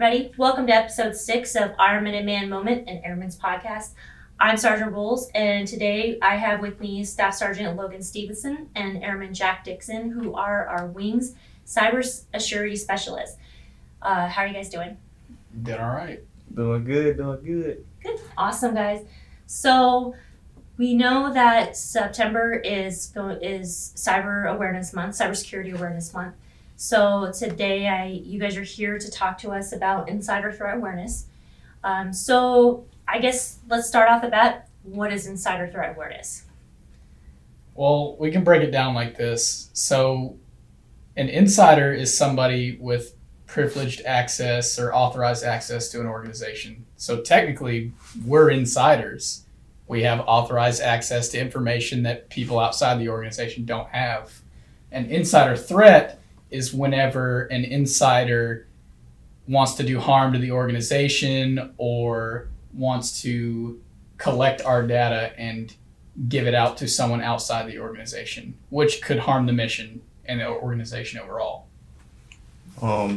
everybody. Welcome to episode 6 of Airman and Man Moment, an Airman's podcast. I'm Sergeant Bowles, and today I have with me Staff Sergeant Logan Stevenson and Airman Jack Dixon, who are our WINGS Cyber Assurity Specialists. How are you guys doing? Doing all right. Doing good, doing good. Good. Awesome, guys. So we know that September is Cyber Awareness Month, Cybersecurity Awareness Month. So today, you guys are here to talk to us about insider threat awareness. So I guess let's start off the bat. What is insider threat awareness? Well, we can break it down like this. So an insider is somebody with privileged access or authorized access to an organization. So technically, we're insiders. We have authorized access to information that people outside the organization don't have. An insider threat is whenever an insider wants to do harm to the organization or wants to collect our data and give it out to someone outside the organization, which could harm the mission and the organization overall.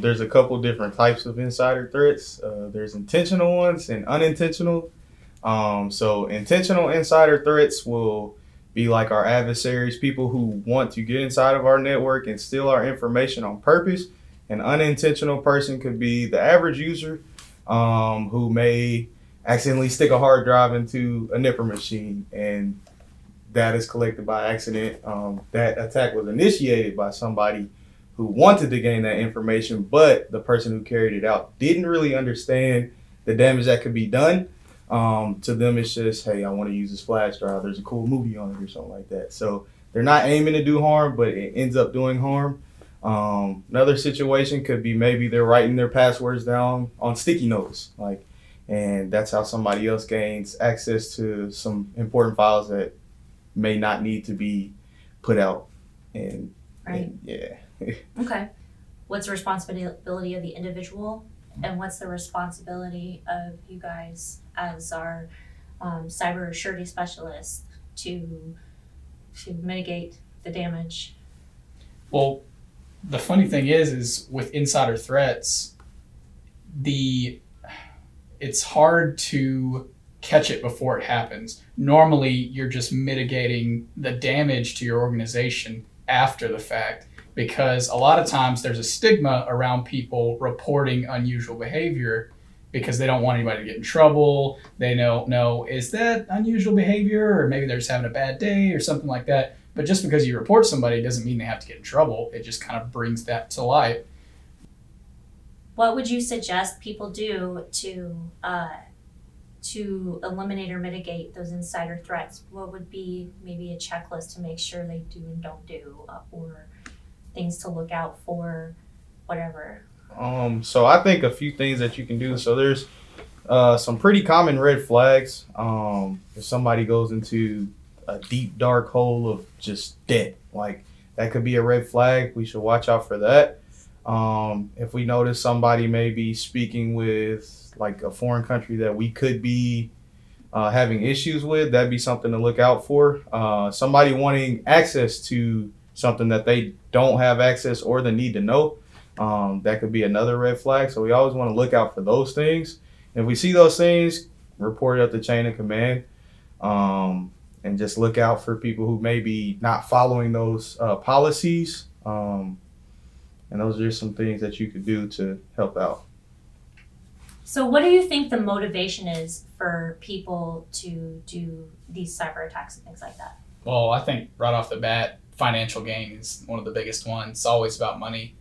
There's a couple different types of insider threats. There's intentional ones and unintentional. So intentional insider threats will be like our adversaries, people who want to get inside of our network and steal our information on purpose. An unintentional person could be the average user who may accidentally stick a hard drive into a Nipper machine, and that is collected by accident. That attack was initiated by somebody who wanted to gain that information, but the person who carried it out didn't really understand the damage that could be done. To them, it's just, hey, I want to use this flash drive. There's a cool movie on it or something like that. So they're not aiming to do harm, but it ends up doing harm. Another situation could be maybe they're writing their passwords down on sticky notes, and that's how somebody else gains access to some important files that may not need to be put out. Okay. What's the responsibility of the individual? And what's the responsibility of you guys as our cyber security specialists to mitigate the damage? Well, the funny thing is with insider threats, it's hard to catch it before it happens. Normally, you're just mitigating the damage to your organization after the fact, because a lot of times there's a stigma around people reporting unusual behavior because they don't want anybody to get in trouble. They don't know, is that unusual behavior? Or maybe they're just having a bad day or something like that. But just because you report somebody doesn't mean they have to get in trouble. It just kind of brings that to light. What would you suggest people do to eliminate or mitigate those insider threats? What would be maybe a checklist to make sure they do and don't do, or things to look out for, whatever? So I think a few things that you can do. So there's some pretty common red flags. If somebody goes into a deep, dark hole of just debt, that could be a red flag. We should watch out for that. If we notice somebody may be speaking with a foreign country that we could be having issues with, that'd be something to look out for. Somebody wanting access to something that they don't have access or the need to know, that could be another red flag. So we always want to look out for those things. If we see those things, report it up the chain of command, and just look out for people who may be not following those policies. And those are some things that you could do to help out. So what do you think the motivation is for people to do these cyber attacks and things like that? Well, I think right off the bat, financial gain is one of the biggest ones. It's always about money.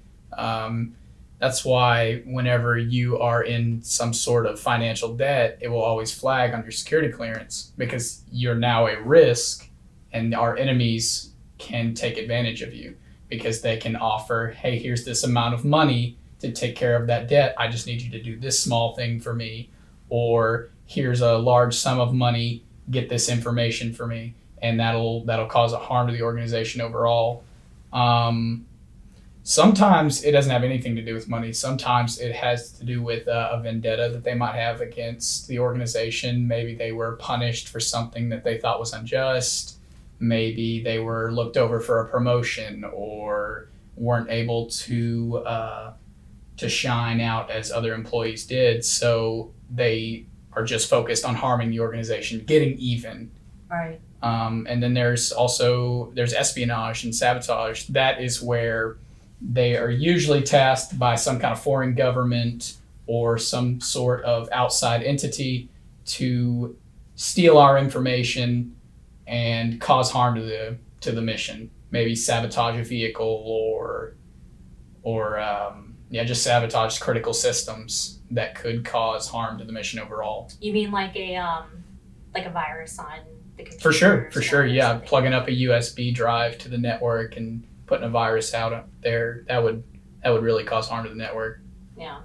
That's why whenever you are in some sort of financial debt, it will always flag on your security clearance because you're now a risk, and our enemies can take advantage of you because they can offer, hey, here's this amount of money to take care of that debt. I just need you to do this small thing for me, or here's a large sum of money, get this information for me. And that'll cause a harm to the organization overall. Sometimes it doesn't have anything to do with money. Sometimes it has to do with a vendetta that they might have against the organization. Maybe they were punished for something that they thought was unjust. Maybe they were looked over for a promotion or weren't able to shine out as other employees did. So they are just focused on harming the organization, getting even. Right. And then there's also, there's espionage and sabotage. That is where they are usually tasked by some kind of foreign government or some sort of outside entity to steal our information and cause harm to the mission. Maybe sabotage a vehicle or just sabotage critical systems that could cause harm to the mission overall. You mean like a virus on the computer? For sure, yeah. Plugging up a USB drive to the network and putting a virus out up there, that would really cause harm to the network. Yeah.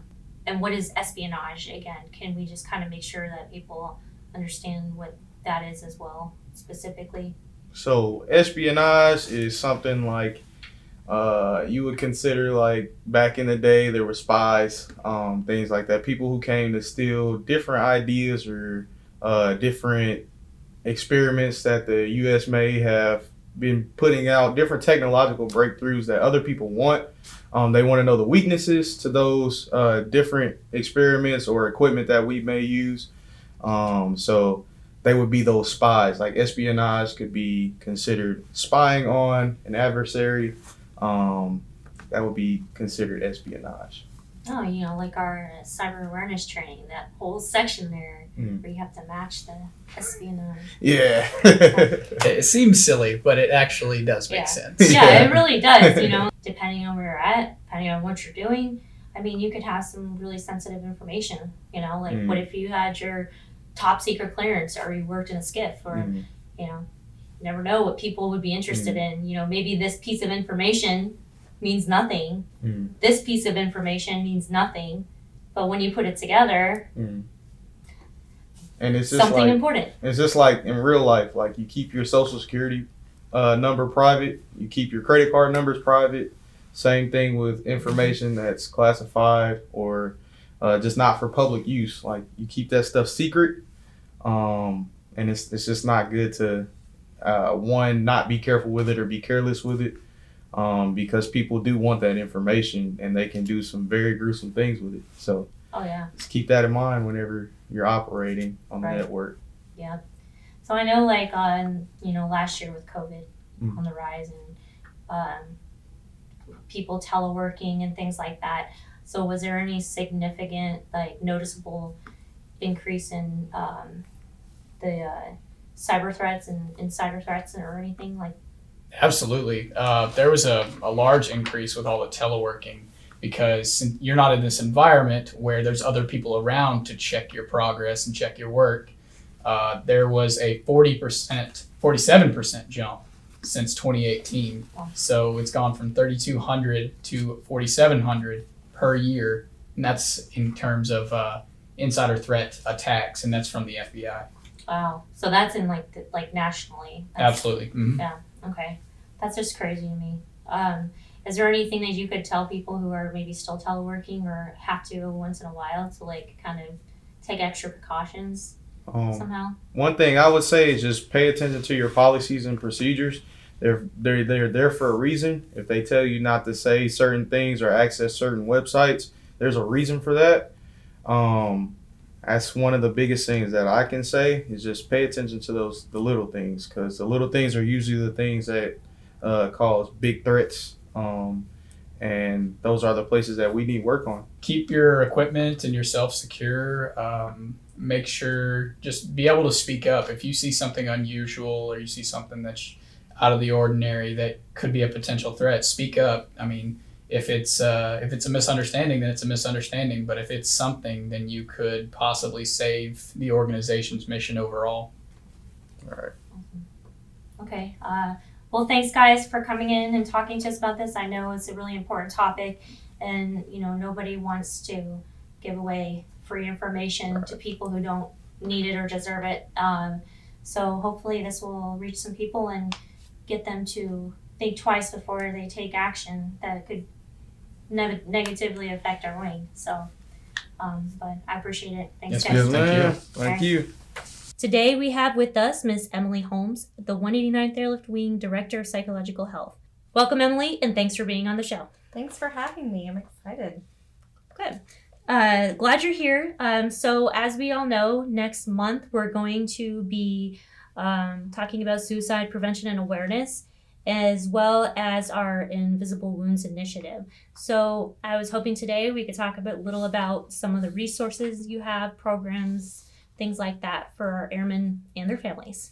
And what is espionage again? Can we just kind of make sure that people understand what that is as well, specifically? So espionage is something like you would consider, like, back in the day there were spies, things like that. People who came to steal different ideas or different experiments that the U.S. may have been putting out, different technological breakthroughs that other people want. They want to know the weaknesses to those different experiments or equipment that we may use. So they would be those spies. Like, espionage could be considered spying on an adversary. That would be considered espionage. Oh, like our cyber awareness training, that whole section there where you have to match the espionage. Yeah. It seems silly, but it actually does make sense. Yeah, it really does, depending on where you're at, depending on what you're doing. I mean, you could have some really sensitive information, what if you had your top secret clearance or you worked in a SCIF or, you never know what people would be interested in. Maybe this piece of information means nothing. This piece of information means nothing. But when you put it together, and it's just something like, important. It's just like in real life, like you keep your social security number private, you keep your credit card numbers private. Same thing with information that's classified or just not for public use. Like, you keep that stuff secret, and it's just not good to not be careful with it or be careless with it, because people do want that information and they can do some very gruesome things with it. So just keep that in mind whenever you're operating on the network. Yeah. So I know, like, on last year with COVID on the rise and people teleworking and things like that. So was there any significant, like, noticeable increase in the cyber threats and insider threats or anything like? Absolutely. There was a large increase with all the teleworking, because you're not in this environment where there's other people around to check your progress and check your work. There was a 47% jump since 2018. Wow. So it's gone from 3,200 to 4,700 per year. And that's in terms of insider threat attacks. And that's from the FBI. Wow. So that's in like nationally. Absolutely. Mm-hmm. Yeah. Okay. That's just crazy to me. Is there anything that you could tell people who are maybe still teleworking or have to once in a while to, like, kind of take extra precautions somehow? One thing I would say is just pay attention to your policies and procedures. They're there for a reason. If they tell you not to say certain things or access certain websites, there's a reason for that. That's one of the biggest things that I can say is just pay attention to the little things, because the little things are usually the things that cause big threats. And those are the places that we need work on. Keep your equipment and yourself secure. Make sure, just be able to speak up. If you see something unusual or you see something that's out of the ordinary that could be a potential threat, speak up. I mean, if it's a misunderstanding, then it's a misunderstanding. But if it's something, then you could possibly save the organization's mission overall. All right. Awesome. Okay. Well, thanks, guys, for coming in and talking to us about this. I know it's a really important topic, and nobody wants to give away free information to people who don't need it or deserve it. So hopefully this will reach some people and get them to think twice before they take action that could negatively affect our wing. So, but I appreciate it. Thanks, guys. Yes, Thank you. Today we have with us Ms. Emily Holmes, the 189th Airlift Wing Director of Psychological Health. Welcome, Emily, and thanks for being on the show. Thanks for having me. I'm excited. Good. Glad you're here. So as we all know, next month we're going to be talking about suicide prevention and awareness, as well as our Invisible Wounds Initiative. So I was hoping today we could talk a bit little about some of the resources you have, programs, things like that for our airmen and their families.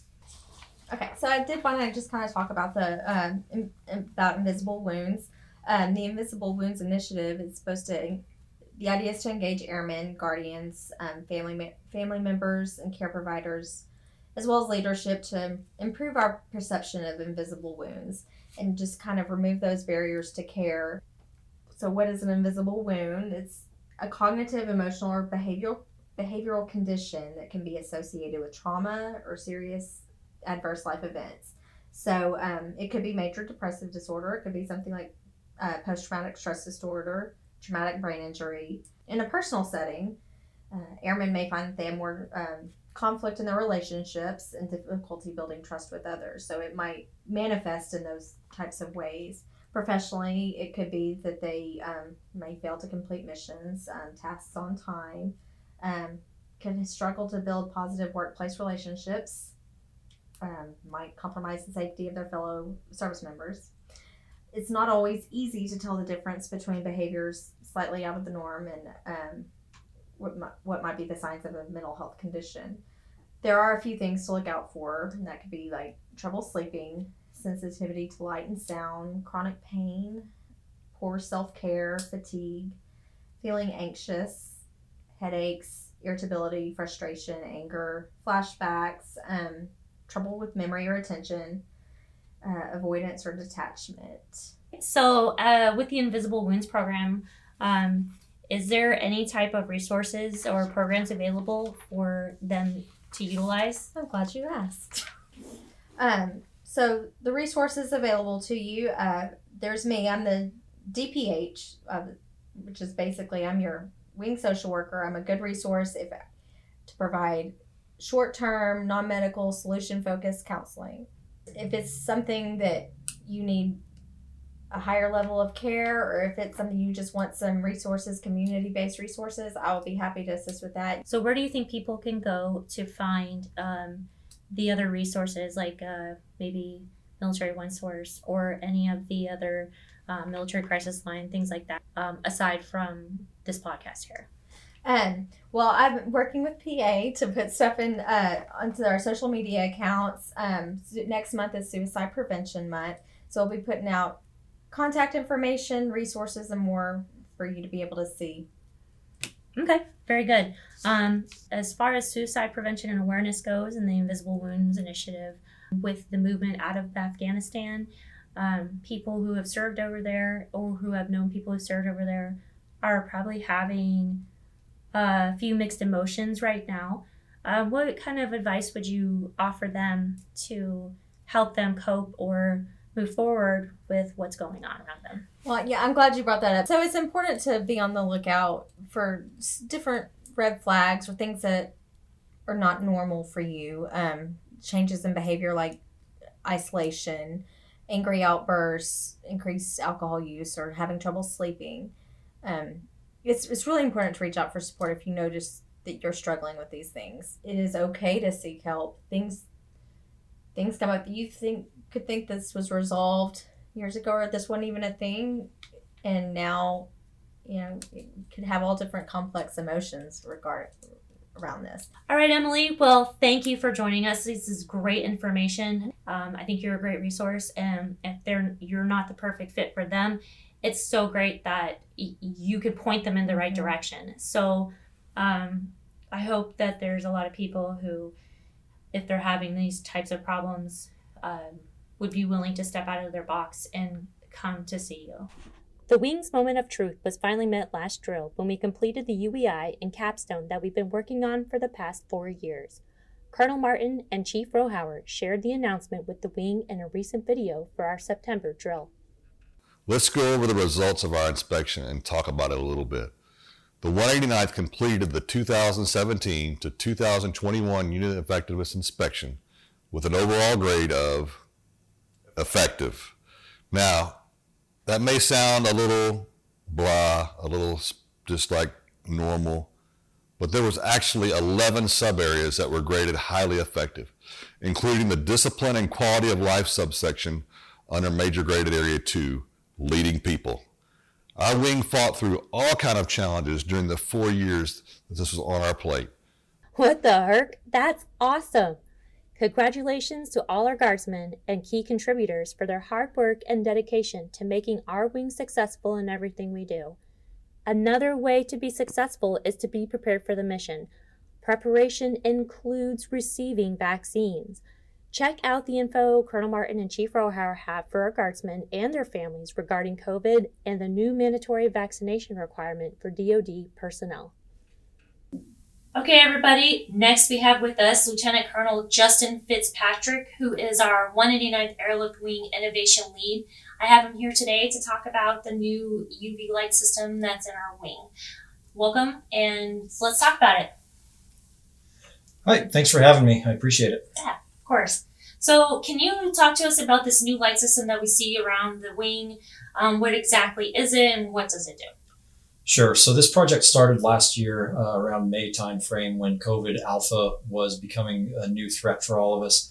Okay, so I did want to just kind of talk about the about Invisible Wounds. The Invisible Wounds Initiative is supposed to, the idea is to engage airmen, guardians, family members, and care providers, as well as leadership, to improve our perception of invisible wounds and just kind of remove those barriers to care. So what is an invisible wound? It's a cognitive, emotional, or behavioral condition that can be associated with trauma or serious adverse life events. So it could be major depressive disorder. It could be something like post-traumatic stress disorder, traumatic brain injury. In a personal setting, airmen may find that they have more conflict in their relationships and difficulty building trust with others. So it might manifest in those types of ways. Professionally, it could be that they may fail to complete missions, tasks on time, can struggle to build positive workplace relationships, might compromise the safety of their fellow service members. It's not always easy to tell the difference between behaviors slightly out of the norm and what might be the signs of a mental health condition. There are a few things to look out for, and that could be like trouble sleeping, sensitivity to light and sound, chronic pain, poor self-care, fatigue, feeling anxious, headaches, irritability, frustration, anger, flashbacks, trouble with memory or attention, avoidance or detachment. So with the Invisible Wounds program, is there any type of resources or programs available for them to utilize? I'm glad you asked. So the resources available to you, there's me. I'm the DPH, which is basically I'm your wing social worker. I'm a good resource to provide short-term, non-medical, solution-focused counseling. If it's something that you need a higher level of care, or if it's something you just want some resources, community-based resources, I will be happy to assist with that. So where do you think people can go to find the other resources, like maybe Military OneSource or any of the other military crisis line, things like that, aside from this podcast here? Well, I've been working with PA to put stuff in onto our social media accounts. Next month is Suicide Prevention Month, so we'll be putting out contact information, resources, and more for you to be able to see. Okay, very good. As far as suicide prevention and awareness goes and the Invisible Wounds Initiative, with the movement out of Afghanistan, people who have served over there or who have known people who served over there are probably having a few mixed emotions right now. What kind of advice would you offer them to help them cope or move forward with what's going on around them? Well, yeah, I'm glad you brought that up. So it's important to be on the lookout for different red flags or things that are not normal for you. Changes in behavior like isolation, angry outbursts, increased alcohol use, or having trouble sleeping. It's really important to reach out for support if you notice that you're struggling with these things. It is okay to seek help. Things come up. You could think this was resolved years ago, or this wasn't even a thing, and now, you know, you could have all different complex emotions around this. All right, Emily. Well, thank you for joining us. This is great information. I think you're a great resource, and if you're not the perfect fit for them, it's so great that you could point them in the right direction. So, I hope that there's a lot of people who, if they're having these types of problems, would be willing to step out of their box and come to see you. The WINGS moment of truth was finally met last drill when we completed the UEI and capstone that we've been working on for the past 4 years. Colonel Martin and Chief Rohauer shared the announcement with the wing in a recent video for our September drill. Let's go over the results of our inspection and talk about it a little bit. The 189th completed the 2017 to 2021 unit effectiveness inspection with an overall grade of effective. Now, that may sound a little blah, a little just like normal. But there was actually 11 sub-areas that were graded highly effective, including the discipline and quality of life subsection under major graded area 2, leading people. Our wing fought through all kinds of challenges during the 4 years that this was on our plate. What the heck? That's awesome. Congratulations to all our guardsmen and key contributors for their hard work and dedication to making our wing successful in everything we do. Another way to be successful is to be prepared for the mission. Preparation includes receiving vaccines. Check out the info Colonel Martin and Chief Rohauer have for our guardsmen and their families regarding COVID and the new mandatory vaccination requirement for DoD personnel. Okay, everybody, next we have with us Lieutenant Colonel Justin Fitzpatrick, who is our 189th Airlift Wing Innovation Lead. I have him here today to talk about the new UV light system that's in our wing. Welcome, and let's talk about it. Hi, thanks for having me. I appreciate it. Yeah, of course. So can you talk to us about this new light system that we see around the wing? What exactly is it, and what does it do? Sure. So this project started last year around May timeframe when COVID alpha was becoming a new threat for all of us.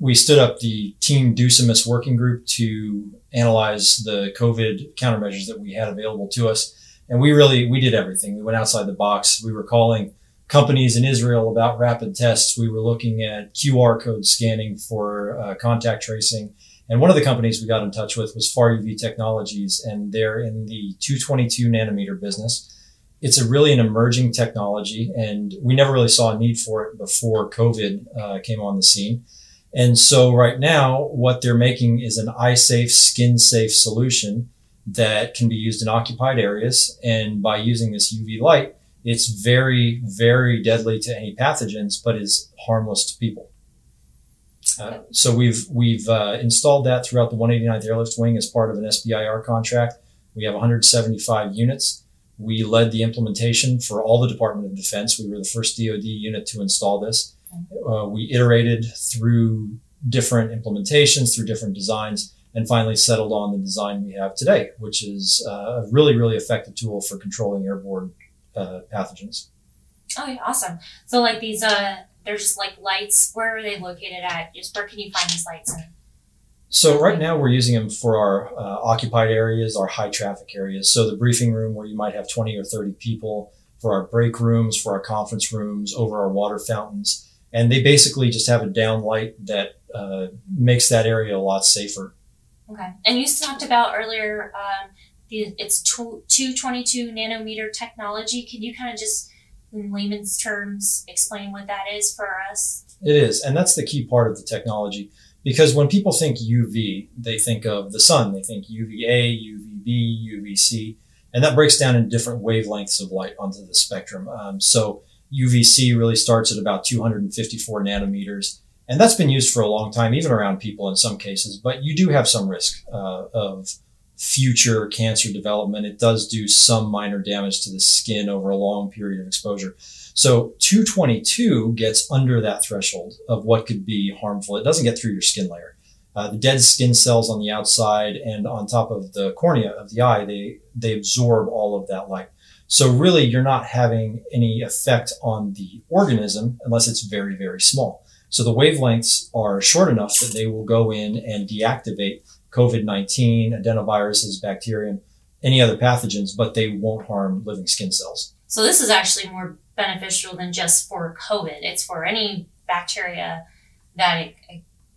We stood up the Team Ducimus working group to analyze the COVID countermeasures that we had available to us. And we did everything. We went outside the box. We were calling companies in Israel about rapid tests. We were looking at QR code scanning for contact tracing. And one of the companies we got in touch with was Far-UV Technologies, and they're in the 222 nanometer business. It's really an emerging technology, and we never really saw a need for it before COVID came on the scene. And so right now, what they're making is an eye-safe, skin-safe solution that can be used in occupied areas. And by using this UV light, it's very, very deadly to any pathogens, but is harmless to people. So we've installed that throughout the 189th Airlift Wing as part of an SBIR contract. We have 175 units. We led the implementation for all the Department of Defense. We were the first DoD unit to install this. We iterated through different implementations, through different designs, and finally settled on the design we have today, which is a really, really effective tool for controlling airborne pathogens. Okay, awesome. So like these... They're just like lights. Where are they located at? Just where can you find these lights? So right now we're using them for our occupied areas, our high traffic areas. So the briefing room where you might have 20 or 30 people, for our break rooms, for our conference rooms, over our water fountains. And they basically just have a down light that makes that area a lot safer. Okay. And you talked about earlier, it's 222 nanometer technology. Can you kind of just, in layman's terms, explain what that is for us? It is, and that's the key part of the technology, because when people think UV, they think of the sun. They think UVA, UVB, UVC, and that breaks down in different wavelengths of light onto the spectrum. So UVC really starts at about 254 nanometers, and that's been used for a long time, even around people in some cases, but you do have some risk of future cancer development. It does do some minor damage to the skin over a long period of exposure. So 222 gets under that threshold of what could be harmful. It doesn't get through your skin layer. The dead skin cells on the outside and on top of the cornea of the eye, they absorb all of that light. So really, you're not having any effect on the organism unless it's very, very small. So the wavelengths are short enough that they will go in and deactivate COVID-19, adenoviruses, bacterium, any other pathogens, but they won't harm living skin cells. So this is actually more beneficial than just for COVID. It's for any bacteria that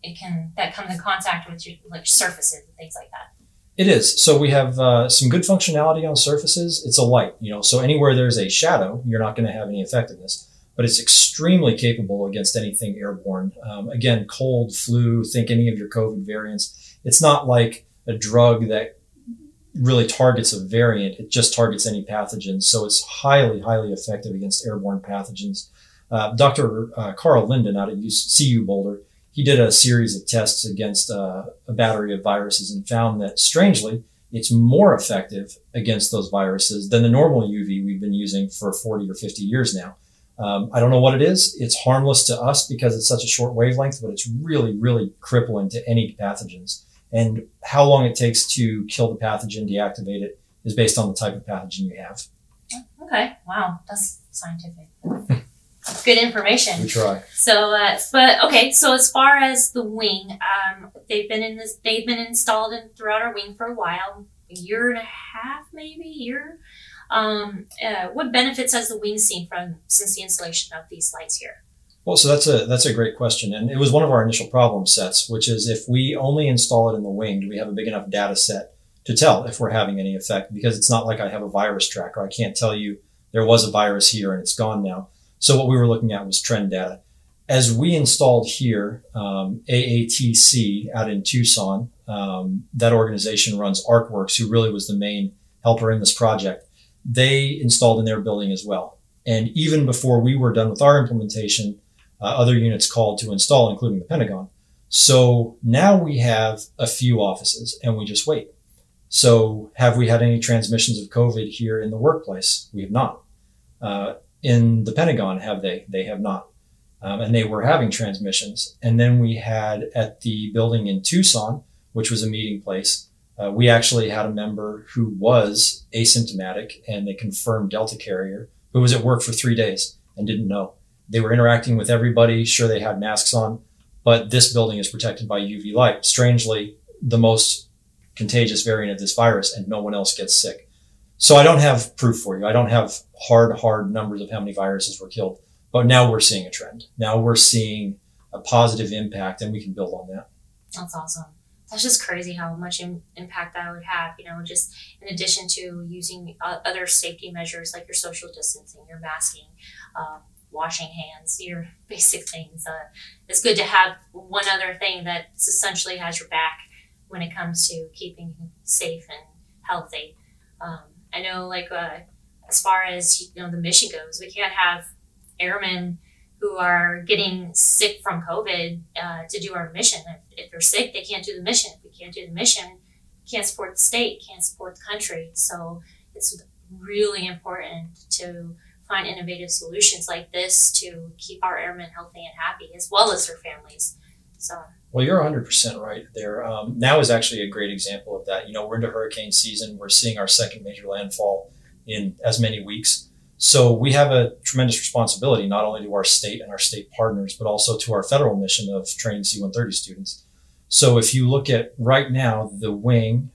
it can come in contact with your, like, surfaces and things like that. It is. So we have some good functionality on surfaces. It's a light, so anywhere there's a shadow, you're not going to have any effectiveness. But it's extremely capable against anything airborne. Again, cold, flu, think any of your COVID variants. It's not like a drug that really targets a variant. It just targets any pathogen. So it's highly, highly effective against airborne pathogens. Dr. Carl Linden out at CU Boulder, he did a series of tests against a battery of viruses and found that, strangely, it's more effective against those viruses than the normal UV we've been using for 40 or 50 years now. I don't know what it is. It's harmless to us because it's such a short wavelength, but it's really, really crippling to any pathogens. And how long it takes to kill the pathogen, deactivate it, is based on the type of pathogen you have. Okay. Wow. That's scientific. Good information. We try. So, but okay. So as far as the wing, they've been installed throughout our wing for a while, a year and a half, maybe year. What benefits has the wing seen since the installation of these lights here? Well, so that's a great question. And it was one of our initial problem sets, which is if we only install it in the wing, do we have a big enough data set to tell if we're having any effect? Because it's not like I have a virus tracker. I can't tell you there was a virus here and it's gone now. So what we were looking at was trend data. As we installed here, AATC out in Tucson, that organization runs ArcWorks, who really was the main helper in this project. They installed in their building as well. And even before we were done with our implementation, other units called to install, including the Pentagon. So now we have a few offices and we just wait. So have we had any transmissions of COVID here in the workplace? We have not. In the Pentagon, have they? They have not. And they were having transmissions. And then we had at the building in Tucson, which was a meeting place, we actually had a member who was asymptomatic and they confirmed Delta carrier, who was at work for 3 days and didn't know. They were interacting with everybody. Sure, they had masks on, but this building is protected by UV light. Strangely, the most contagious variant of this virus, and no one else gets sick. So I don't have proof for you. I don't have hard numbers of how many viruses were killed, but now we're seeing a trend. Now we're seeing a positive impact and we can build on that. That's awesome. That's just crazy how much impact that would have, you know, just in addition to using other safety measures like your social distancing, your masking, washing hands, your basic things. It's good to have one other thing that essentially has your back when it comes to keeping you safe and healthy. I know, like, as far as, you know, the mission goes, we can't have airmen who are getting sick from COVID to do our mission. If they're sick, they can't do the mission. If we can't do the mission, can't support the state, can't support the country. So it's really important to find innovative solutions like this to keep our airmen healthy and happy, as well as their families. So. Well, you're 100% right there. Now is actually a great example of that. You know, we're into hurricane season. We're seeing our second major landfall in as many weeks. So we have a tremendous responsibility, not only to our state and our state partners, but also to our federal mission of training C-130 students. So if you look at right now, the wing,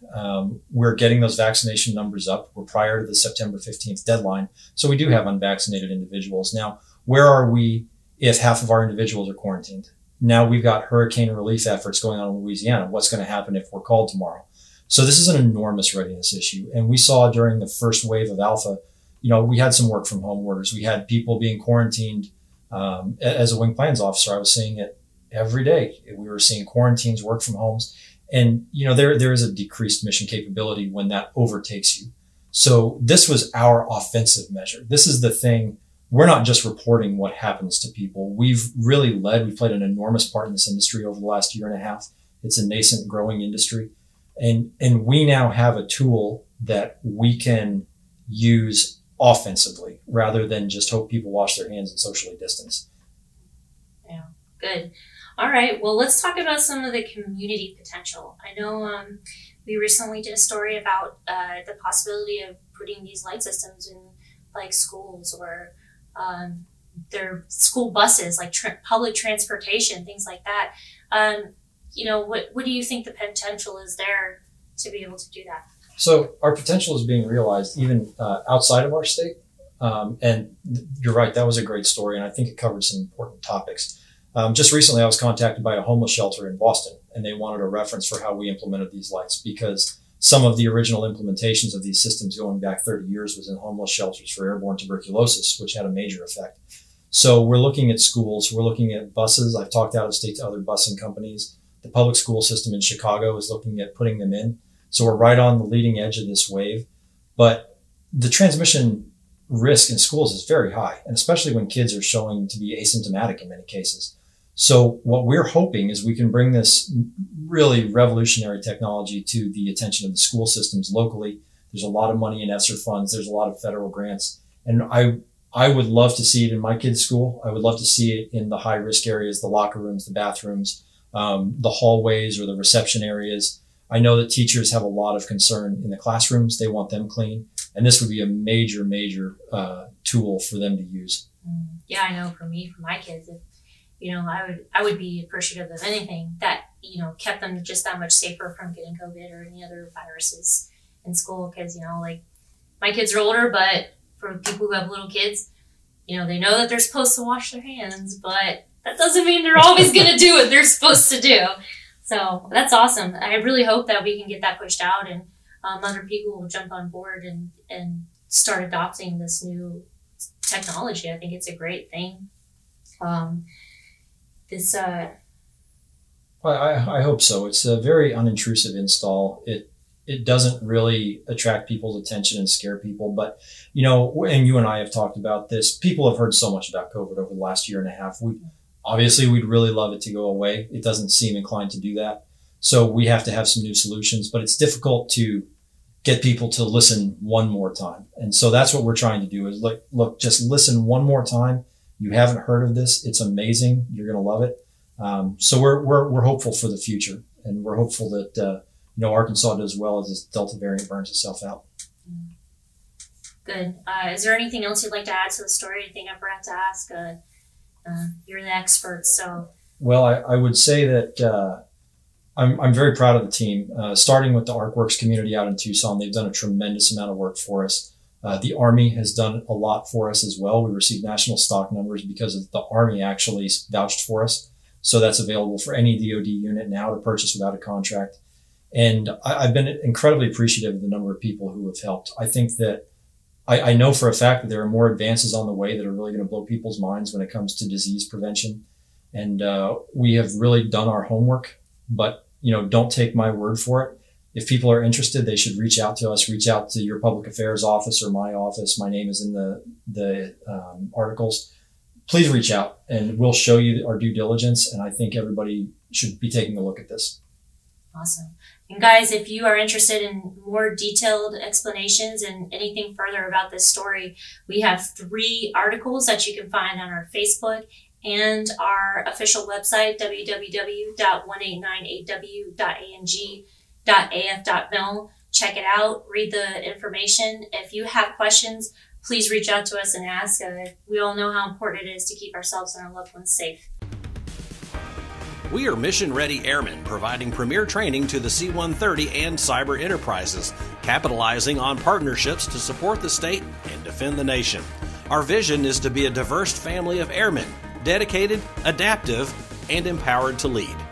we're getting those vaccination numbers up. We're prior to the September 15th deadline. So we do have unvaccinated individuals. Now, where are we if half of our individuals are quarantined? Now we've got hurricane relief efforts going on in Louisiana. What's going to happen if we're called tomorrow? So this is an enormous readiness issue. And we saw during the first wave of Alpha, you know, we had some work from home orders. We had people being quarantined. As a wing plans officer, I was seeing it every day. We were seeing quarantines, work from homes. And, you know, there is a decreased mission capability when that overtakes you. So this was our offensive measure. This is the thing. We're not just reporting what happens to people. We've really we've played an enormous part in this industry over the last year and a half. It's a nascent growing industry. And we now have a tool that we can use offensively rather than just hope people wash their hands and socially distance. Yeah, good. All right, well, let's talk about some of the community potential. I know we recently did a story about the possibility of putting these light systems in like schools or their school buses, like public transportation, things like that. You know, what do you think the potential is there to be able to do that? So our potential is being realized even outside of our state. And you're right, that was a great story. And I think it covered some important topics. Just recently, I was contacted by a homeless shelter in Boston, and they wanted a reference for how we implemented these lights, because some of the original implementations of these systems going back 30 years was in homeless shelters for airborne tuberculosis, which had a major effect. So we're looking at schools, we're looking at buses. I've talked out of state to other busing companies. The public school system in Chicago is looking at putting them in. So we're right on the leading edge of this wave. But the transmission risk in schools is very high, and especially when kids are showing to be asymptomatic in many cases. So what we're hoping is we can bring this really revolutionary technology to the attention of the school systems locally. There's a lot of money in ESSER funds. There's a lot of federal grants. And I would love to see it in my kids' school. I would love to see it in the high-risk areas, the locker rooms, the bathrooms, the hallways or the reception areas. I know that teachers have a lot of concern in the classrooms. They want them clean. And this would be a major, major tool for them to use. Yeah, I know for me, for my kids, if, you know, I would be appreciative of anything that, you know, kept them just that much safer from getting COVID or any other viruses in school. Because, you know, like my kids are older, but for people who have little kids, you know, they know that they're supposed to wash their hands, but that doesn't mean they're always going to do what they're supposed to do. So that's awesome. I really hope that we can get that pushed out and other people will jump on board and start adopting this new technology. I think it's a great thing. I hope so. It's a very unintrusive install. It doesn't really attract people's attention and scare people. But, you know, and you and I have talked about this. People have heard so much about COVID over the last year and a half. We'd really love it to go away. It doesn't seem inclined to do that. So we have to have some new solutions, but it's difficult to get people to listen one more time. And so that's what we're trying to do is look, just listen one more time. You haven't heard of this. It's amazing. You're going to love it. So we're hopeful for the future, and we're hopeful that, you know, Arkansas does well as this Delta variant burns itself out. Good. Is there anything else you'd like to add to the story? Anything I forgot to ask? You're the expert, so. Well, I would say that I'm very proud of the team, starting with the ArcWorks community out in Tucson. They've done a tremendous amount of work for us. The Army has done a lot for us as well. We received national stock numbers because the Army actually vouched for us. So that's available for any DoD unit now to purchase without a contract. And I've been incredibly appreciative of the number of people who have helped. I think that I know for a fact that there are more advances on the way that are really going to blow people's minds when it comes to disease prevention. And we have really done our homework, but, you know, don't take my word for it. If people are interested, they should reach out to us, reach out to your public affairs office or my office. My name is in the articles. Please reach out and we'll show you our due diligence. And I think everybody should be taking a look at this. Awesome. And guys, if you are interested in more detailed explanations and anything further about this story, we have 3 articles that you can find on our Facebook and our official website, www.1898w.ang.af.mil. Check it out, read the information. If you have questions, please reach out to us and ask. We all know how important it is to keep ourselves and our loved ones safe. We are mission-ready airmen providing premier training to the C-130 and cyber enterprises, capitalizing on partnerships to support the state and defend the nation. Our vision is to be a diverse family of airmen, dedicated, adaptive, and empowered to lead.